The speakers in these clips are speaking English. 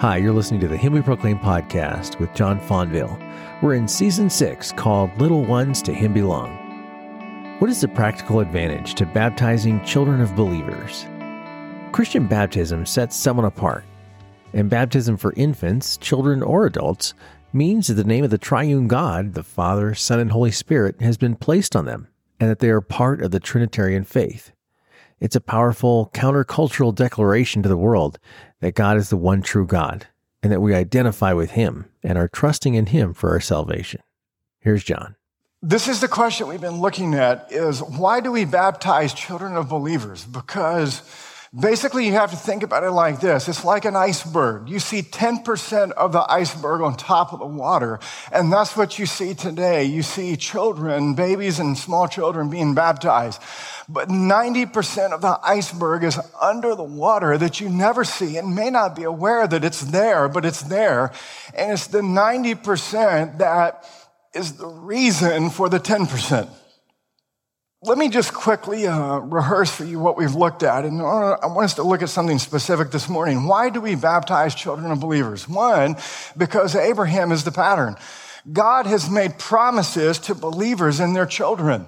Hi, you're listening to the Him We Proclaim podcast with John Fonville. We're in Season 6 called Little Ones to Him Belong. What is the practical advantage to baptizing children of believers? Christian baptism sets someone apart, and baptism for infants, children, or adults means that the name of the triune God, the Father, Son, and Holy Spirit, has been placed on them, and that they are part of the Trinitarian faith. It's a powerful countercultural declaration to the world that God is the one true God and that we identify with Him and are trusting in Him for our salvation. Here's John. This is the question we've been looking at is why do we baptize children of believers? Because basically you have to think about it like this. It's like an iceberg. You see 10% of the iceberg on top of the water, and that's what you see today. You see children, babies and small children being baptized. But 90% of the iceberg is under the water that you never see and may not be aware that it's there, but it's there. And it's the 90% that is the reason for the 10%. Let me just quickly rehearse for you what we've looked at. And I want us to look at something specific this morning. Why do we baptize children of believers? One, because Abraham is the pattern. God has made promises to believers and their children.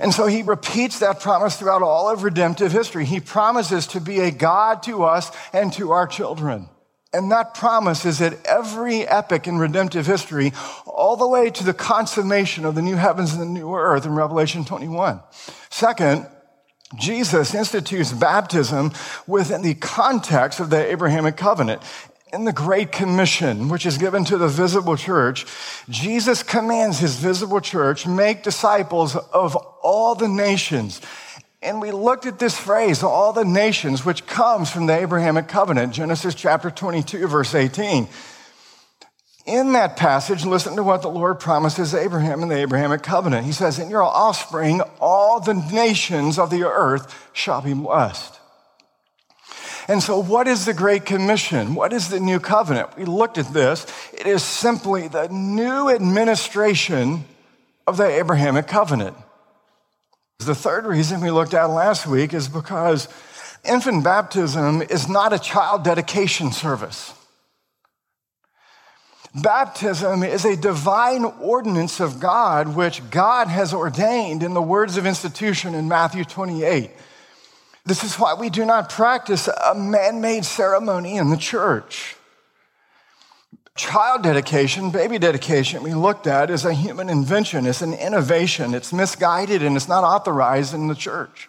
And so He repeats that promise throughout all of redemptive history. He promises to be a God to us and to our children. And that promise is at every epoch in redemptive history, all the way to the consummation of the new heavens and the new earth in Revelation 21. Second, Jesus institutes baptism within the context of the Abrahamic covenant. In the Great Commission, which is given to the visible church, Jesus commands His visible church, make disciples of all the nations. And we looked at this phrase, all the nations, which comes from the Abrahamic covenant, Genesis chapter 22, verse 18. In that passage, listen to what the Lord promises Abraham in the Abrahamic covenant. He says, in your offspring, all the nations of the earth shall be blessed. And so what is the Great Commission? What is the New Covenant? We looked at this. It is simply the new administration of the Abrahamic covenant. The third reason we looked at last week is because infant baptism is not a child dedication service. Baptism is a divine ordinance of God, which God has ordained in the words of institution in Matthew 28. This is why we do not practice a man-made ceremony in the church. Child dedication, baby dedication, we looked at is a human invention. It's an innovation. It's misguided and it's not authorized in the church.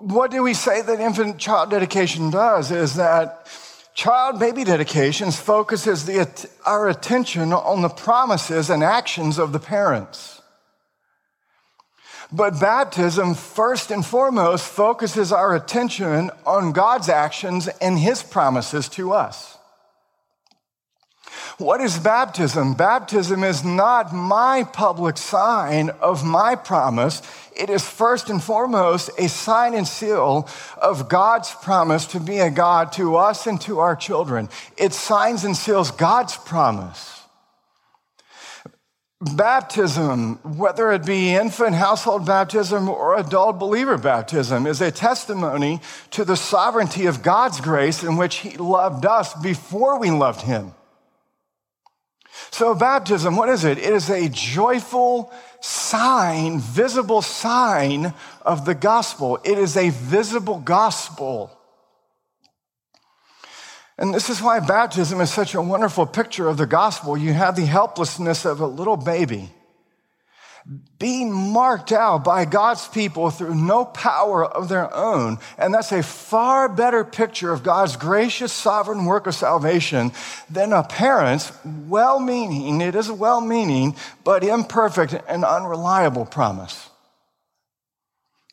What do we say that infant child dedication does is that child baby dedications focuses our attention on the promises and actions of the parents. But baptism, first and foremost, focuses our attention on God's actions and His promises to us. What is baptism? Baptism is not my public sign of my promise. It is first and foremost a sign and seal of God's promise to be a God to us and to our children. It signs and seals God's promise. Baptism, whether it be infant household baptism or adult believer baptism, is a testimony to the sovereignty of God's grace in which He loved us before we loved Him. So baptism, what is it? It is a joyful sign, visible sign of the gospel. It is a visible gospel. And this is why baptism is such a wonderful picture of the gospel. You have the helplessness of a little baby being marked out by God's people through no power of their own. And that's a far better picture of God's gracious sovereign work of salvation than a parent's well-meaning, it is a well-meaning, but imperfect and unreliable promise.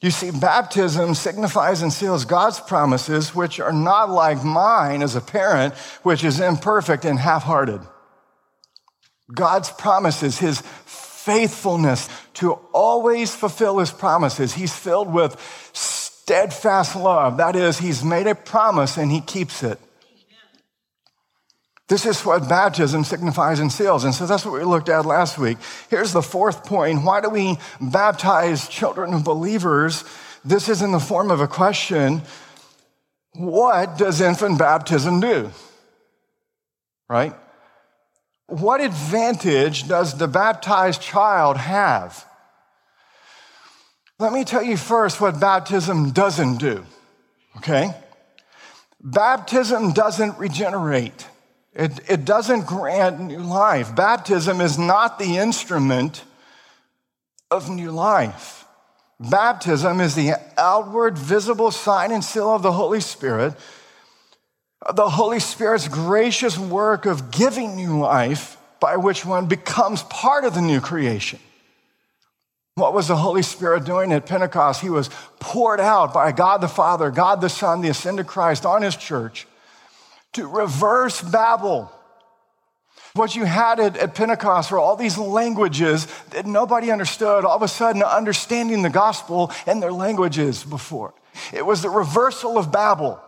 You see, baptism signifies and seals God's promises, which are not like mine as a parent, which is imperfect and half-hearted. God's promises, His faithfulness to always fulfill His promises. He's filled with steadfast love. That is, He's made a promise and He keeps it. This is what baptism signifies and seals. And so that's what we looked at last week. Here's the fourth point. Why do we baptize children of believers? This is in the form of a question. What does infant baptism do? Right? What advantage does the baptized child have? Let me tell you first what baptism doesn't do, okay? Baptism doesn't regenerate. It doesn't grant new life. Baptism is not the instrument of new life. Baptism is the outward, visible sign and seal of the Holy Spirit. The Holy Spirit's gracious work of giving new life by which one becomes part of the new creation. What was the Holy Spirit doing at Pentecost? He was poured out by God the Father, God the Son, the ascended Christ on his church to reverse Babel. What you had at Pentecost were all these languages that nobody understood, all of a sudden understanding the gospel and their languages before. It was the reversal of Babel.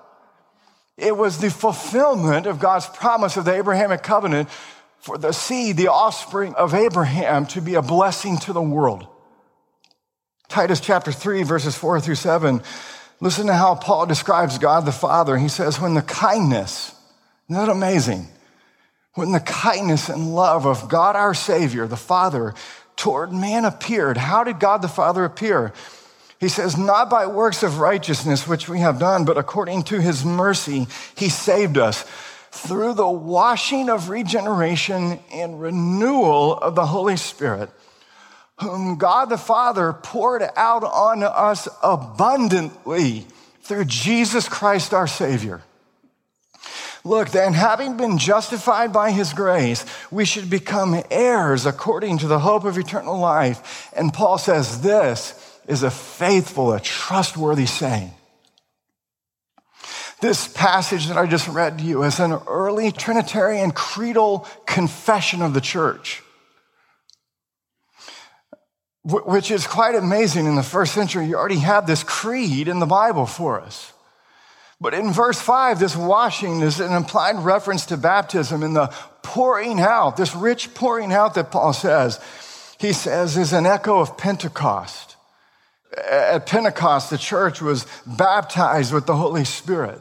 It was the fulfillment of God's promise of the Abrahamic covenant for the seed, the offspring of Abraham, to be a blessing to the world. Titus chapter 3, verses 4 through 7. Listen to how Paul describes God the Father. He says, when the kindness, isn't that amazing? When the kindness and love of God our Savior, the Father, toward man appeared. How did God the Father appear? He says, not by works of righteousness, which we have done, but according to his mercy, he saved us through the washing of regeneration and renewal of the Holy Spirit, whom God the Father poured out on us abundantly through Jesus Christ our Savior. Look, then, having been justified by his grace, we should become heirs according to the hope of eternal life. And Paul says this is a faithful, a trustworthy saying. This passage that I just read to you is an early Trinitarian creedal confession of the church, which is quite amazing. In the first century, you already had this creed in the Bible for us. But in verse 5, this washing is an implied reference to baptism and the pouring out, this rich pouring out that Paul says, he says is an echo of Pentecost. At Pentecost, the church was baptized with the Holy Spirit.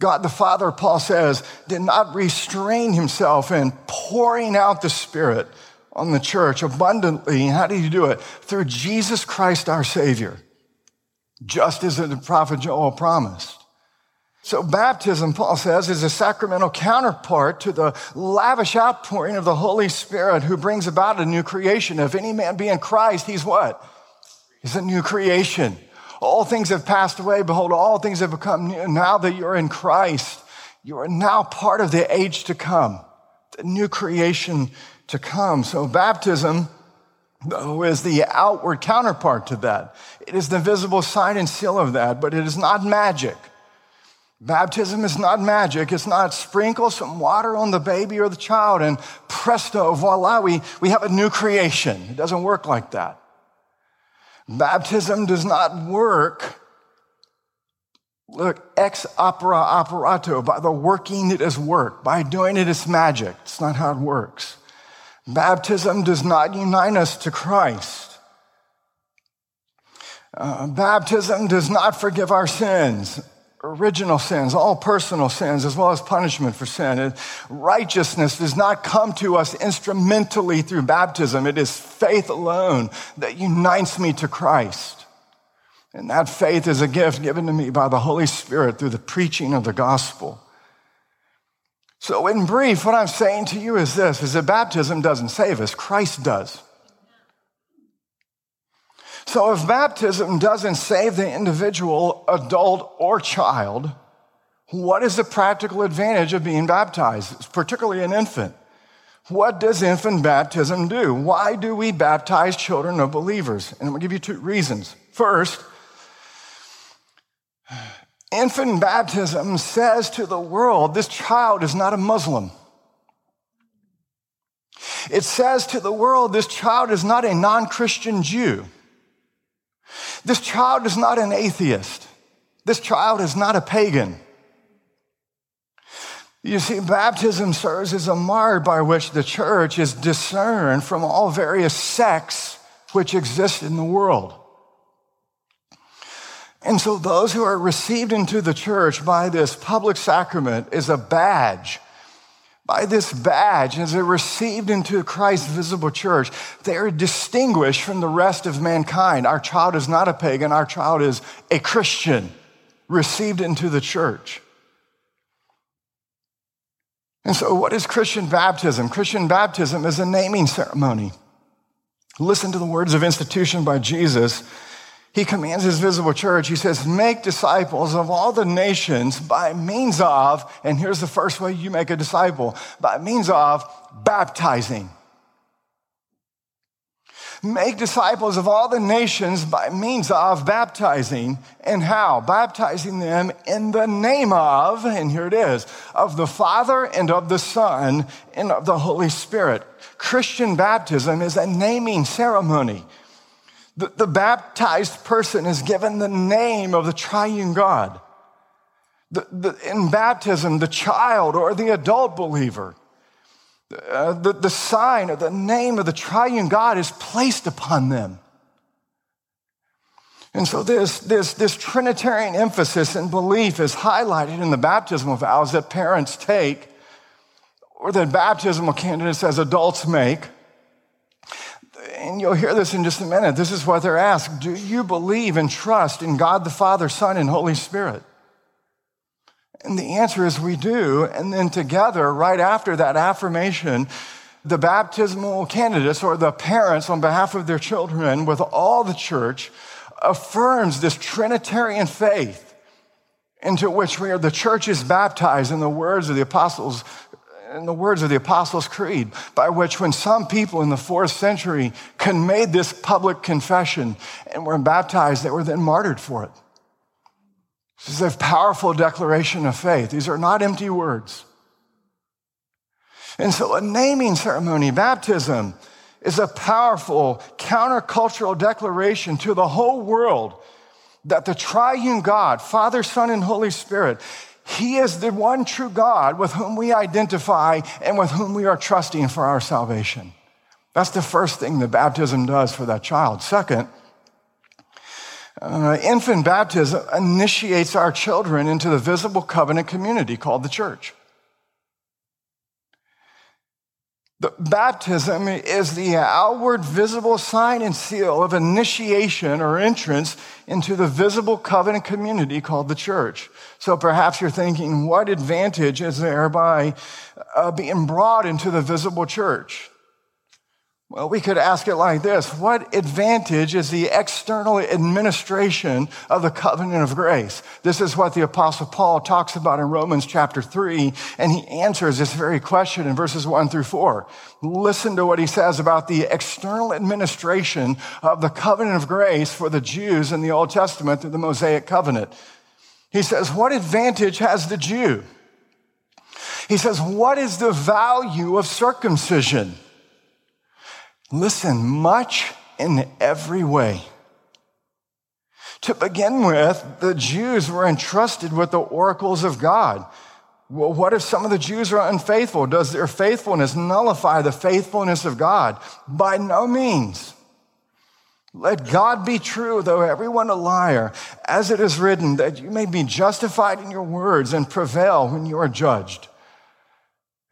God the Father, Paul says, did not restrain himself in pouring out the Spirit on the church abundantly. How did he do it? Through Jesus Christ, our Savior, just as the prophet Joel promised. So baptism, Paul says, is a sacramental counterpart to the lavish outpouring of the Holy Spirit who brings about a new creation. If any man be in Christ, he's what? Is a new creation. All things have passed away. Behold, all things have become new. Now that you're in Christ, you are now part of the age to come, the new creation to come. So baptism, though, is the outward counterpart to that. It is the visible sign and seal of that, but it is not magic. Baptism is not magic. It's not sprinkle some water on the baby or the child and presto, voila, we have a new creation. It doesn't work like that. Baptism does not work, look, ex opera operato, by the working it is work. By doing it, it's magic. It's not how it works. Baptism does not unite us to Christ. Baptism does not forgive our sins, original sins, all personal sins, as well as punishment for sin. And righteousness does not come to us instrumentally through baptism. It is faith alone that unites me to Christ. And that faith is a gift given to me by the Holy Spirit through the preaching of the gospel. So in brief, what I'm saying to you is this, is that baptism doesn't save us, Christ does. So if baptism doesn't save the individual, adult, or child, what is the practical advantage of being baptized, particularly an infant? What does infant baptism do? Why do we baptize children of believers? And I'm going to give you two reasons. First, infant baptism says to the world, this child is not a Muslim. It says to the world, this child is not a non-Christian Jew. This child is not an atheist. This child is not a pagan. You see, baptism serves as a mark by which the church is discerned from all various sects which exist in the world. And so those who are received into the church by this public sacrament is a badge. By this badge, as they're received into Christ's visible church, they are distinguished from the rest of mankind. Our child is not a pagan. Our child is a Christian received into the church. And so what is Christian baptism? Christian baptism is a naming ceremony. Listen to the words of institution by Jesus. He commands his visible church. He says, make disciples of all the nations by means of, and here's the first way you make a disciple, by means of baptizing. Make disciples of all the nations by means of baptizing. And how? Baptizing them in the name of, and here it is, of the Father and of the Son and of the Holy Spirit. Christian baptism is a naming ceremony. The baptized person is given the name of the triune God. In baptism, the child or the adult believer, the sign or the name of the triune God is placed upon them. And so this Trinitarian emphasis and belief is highlighted in the baptismal vows that parents take or that baptismal candidates as adults make. And you'll hear this in just a minute. This is what they're asked. Do you believe and trust in God the Father, Son, and Holy Spirit? And the answer is we do. And then together, right after that affirmation, the baptismal candidates or the parents on behalf of their children with all the church affirms this Trinitarian faith into which we are the church is baptized in the words of the apostles. In the words of the Apostles' Creed, by which when some people in the 4th century made this public confession and were baptized, they were then martyred for it. This is a powerful declaration of faith. These are not empty words. And so a naming ceremony, baptism, is a powerful countercultural declaration to the whole world that the triune God, Father, Son, and Holy Spirit, He is the one true God with whom we identify and with whom we are trusting for our salvation. That's the first thing that baptism does for that child. Second, infant baptism initiates our children into the visible covenant community called the church. The baptism is the outward visible sign and seal of initiation or entrance into the visible covenant community called the church. So perhaps you're thinking, what advantage is there by being brought into the visible church? Well, we could ask it like this. What advantage is the external administration of the covenant of grace? This is what the Apostle Paul talks about in Romans chapter 3, and he answers this very question in verses 1-4. Listen to what he says about the external administration of the covenant of grace for the Jews in the Old Testament through the Mosaic covenant. He says, what advantage has the Jew? He says, what is the value of circumcision? Listen, much in every way. To begin with, the Jews were entrusted with the oracles of God. Well, what if some of the Jews are unfaithful? Does their faithfulness nullify the faithfulness of God? By no means. Let God be true, though everyone a liar, as it is written, that you may be justified in your words and prevail when you are judged.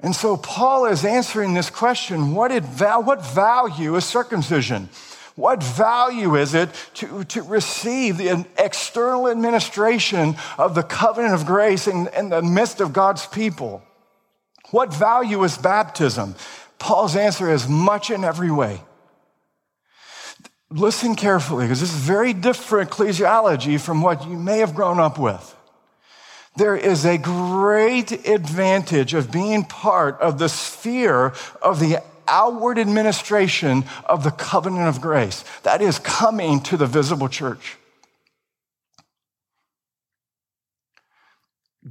And so Paul is answering this question, what value is circumcision? What value is it to receive the external administration of the covenant of grace in the midst of God's people? What value is baptism? Paul's answer is much in every way. Listen carefully, because this is very different ecclesiology from what you may have grown up with. There is a great advantage of being part of the sphere of the outward administration of the covenant of grace. That is coming to the visible church.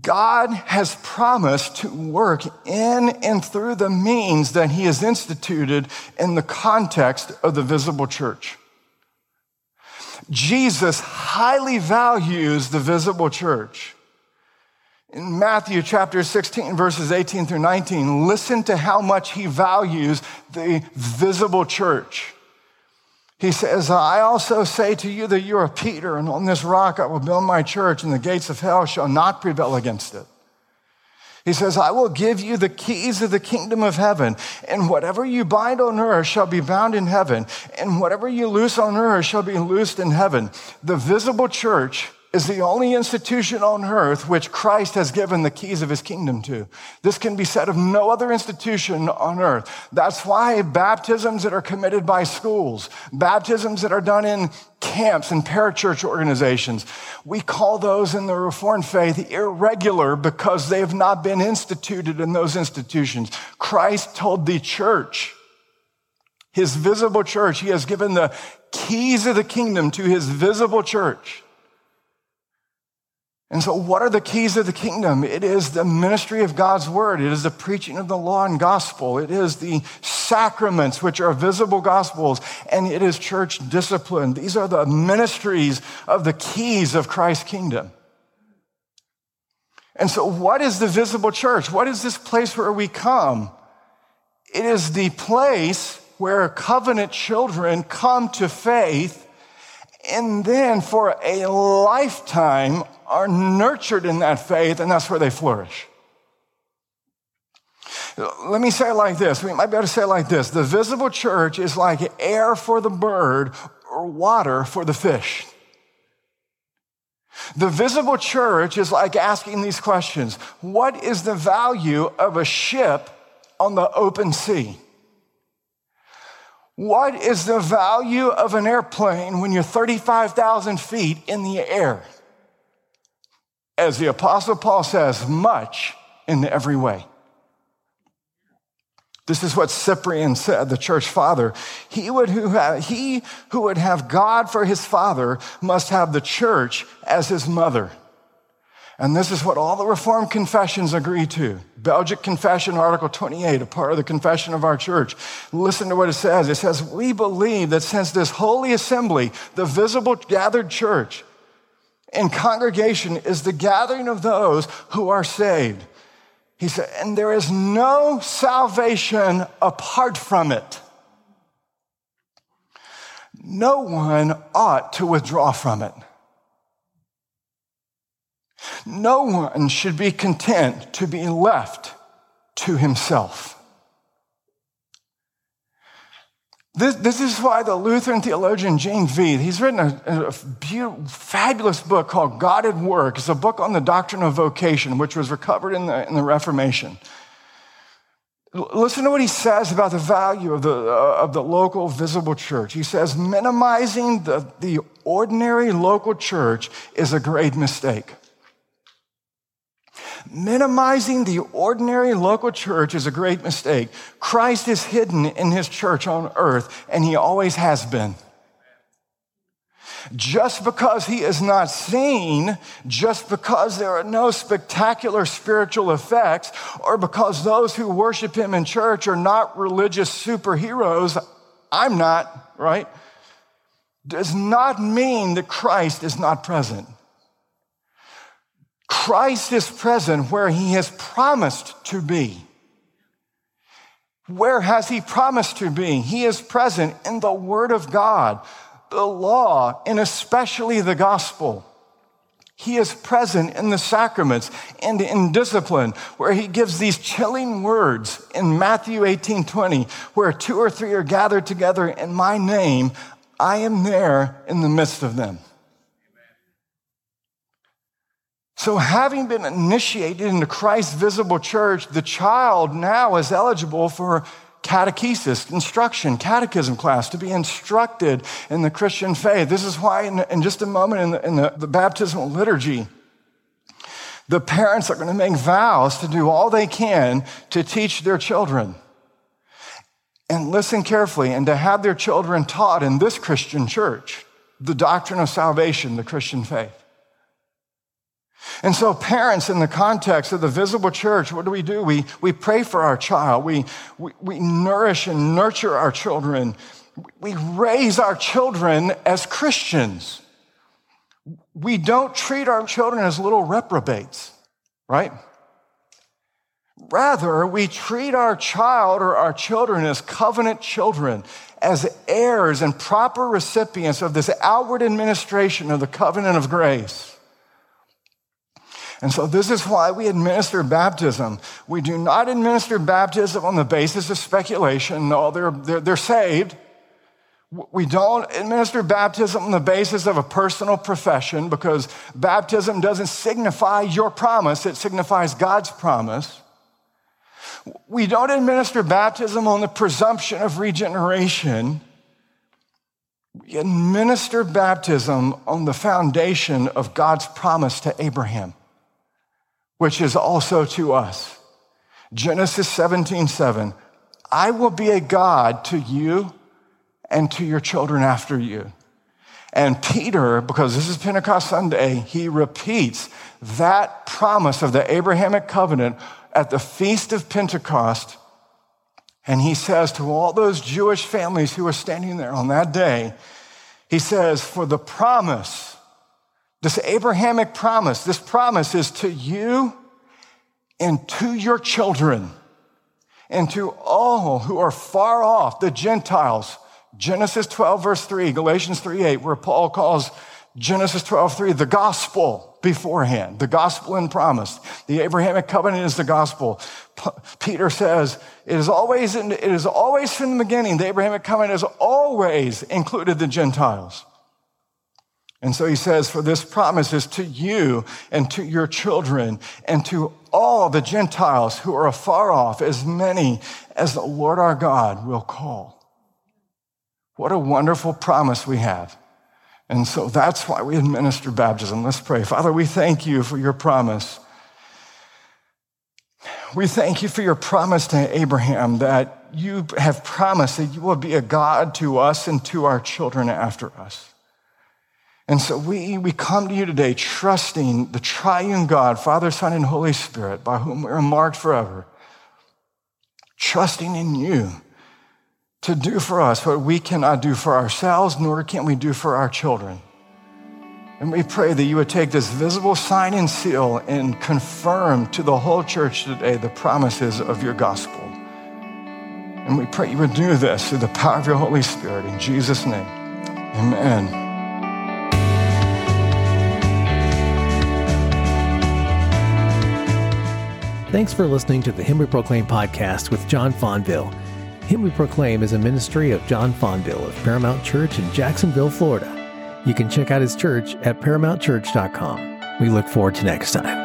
God has promised to work in and through the means that He has instituted in the context of the visible church. Jesus highly values the visible church. In Matthew chapter 16, verses 18-19, listen to how much he values the visible church. He says, I also say to you that you are Peter, and on this rock I will build my church, and the gates of hell shall not prevail against it. He says, I will give you the keys of the kingdom of heaven, and whatever you bind on earth shall be bound in heaven, and whatever you loose on earth shall be loosed in heaven. The visible church is the only institution on earth which Christ has given the keys of his kingdom to. This can be said of no other institution on earth. That's why baptisms that are committed by schools, baptisms that are done in camps and parachurch organizations, we call those in the Reformed faith irregular because they have not been instituted in those institutions. Christ told the church, his visible church, he has given the keys of the kingdom to his visible church. And so what are the keys of the kingdom? It is the ministry of God's word. It is the preaching of the law and gospel. It is the sacraments, which are visible gospels, and it is church discipline. These are the ministries of the keys of Christ's kingdom. And so what is the visible church? What is this place where we come? It is the place where covenant children come to faith and then for a lifetime are nurtured in that faith, and that's where they flourish. Let me say it like this. We might be able to say it like this. The visible church is like air for the bird or water for the fish. The visible church is like asking these questions. What is the value of a ship on the open sea? What is the value of an airplane when you're 35,000 feet in the air? As the Apostle Paul says, much in every way. This is what Cyprian said, the church father. He who would have God for his father must have the church as his mother. And this is what all the Reformed confessions agree to. Belgic Confession, Article 28, a part of the confession of our church. Listen to what it says. It says, we believe that since this holy assembly, the visible gathered church and congregation is the gathering of those who are saved. He said, and there is no salvation apart from it. No one ought to withdraw from it. No one should be content to be left to himself. This is why the Lutheran theologian Gene V, he's written a fabulous book called God at Work. It's a book on the doctrine of vocation, which was recovered in the Reformation. Listen to what he says about the value of the local visible church. He says, minimizing the ordinary local church is a great mistake. Minimizing the ordinary local church is a great mistake. Christ is hidden in his church on earth, and he always has been. Just because he is not seen, just because there are no spectacular spiritual effects, or because those who worship him in church are not religious superheroes, I'm not, right? Does not mean that Christ is not present. Christ is present where he has promised to be. Where has he promised to be? He is present in the word of God, the law, and especially the gospel. He is present in the sacraments and in discipline, where he gives these chilling words in Matthew 18:20, where two or three are gathered together in my name, I am there in the midst of them. So having been initiated into Christ's visible church, the child now is eligible for catechesis, instruction, catechism class, to be instructed in the Christian faith. This is why in just a moment in the baptismal liturgy, the parents are going to make vows to do all they can to teach their children. And listen carefully, and to have their children taught in this Christian church, the doctrine of salvation, the Christian faith. And so parents, in the context of the visible church, what do? We pray for our child. We nourish and nurture our children. We raise our children as Christians. We don't treat our children as little reprobates, right? Rather, we treat our child or our children as covenant children, as heirs and proper recipients of this outward administration of the covenant of grace. And so this is why we administer baptism. We do not administer baptism on the basis of speculation. No, they're saved. We don't administer baptism on the basis of a personal profession, because baptism doesn't signify your promise. It signifies God's promise. We don't administer baptism on the presumption of regeneration. We administer baptism on the foundation of God's promise to Abraham, which is also to us. Genesis 17:7, I will be a God to you and to your children after you. And Peter, because this is Pentecost Sunday, he repeats that promise of the Abrahamic covenant at the Feast of Pentecost. And he says to all those Jewish families who were standing there on that day, he says, for the promise, this Abrahamic promise, this promise is to you and to your children and to all who are far off, the Gentiles. Genesis 12, verse 3, Galatians 3:8, where Paul calls Genesis 12:3 the gospel beforehand, the gospel in promise. The Abrahamic covenant is the gospel. Peter says, it is always from the beginning. The Abrahamic covenant has always included the Gentiles. And so he says, for this promise is to you and to your children and to all the Gentiles who are afar off, as many as the Lord our God will call. What a wonderful promise we have. And so that's why we administer baptism. Let's pray. Father, we thank you for your promise. We thank you for your promise to Abraham, that you have promised that you will be a God to us and to our children after us. And so we come to you today trusting the triune God, Father, Son, and Holy Spirit, by whom we are marked forever, trusting in you to do for us what we cannot do for ourselves, nor can we do for our children. And we pray that you would take this visible sign and seal and confirm to the whole church today the promises of your gospel. And we pray you would do this through the power of your Holy Spirit. In Jesus' name, amen. Thanks for listening to the Him We Proclaim podcast with John Fonville. Him We Proclaim is a ministry of John Fonville of Paramount Church in Jacksonville, Florida. You can check out his church at ParamountChurch.com. We look forward to next time.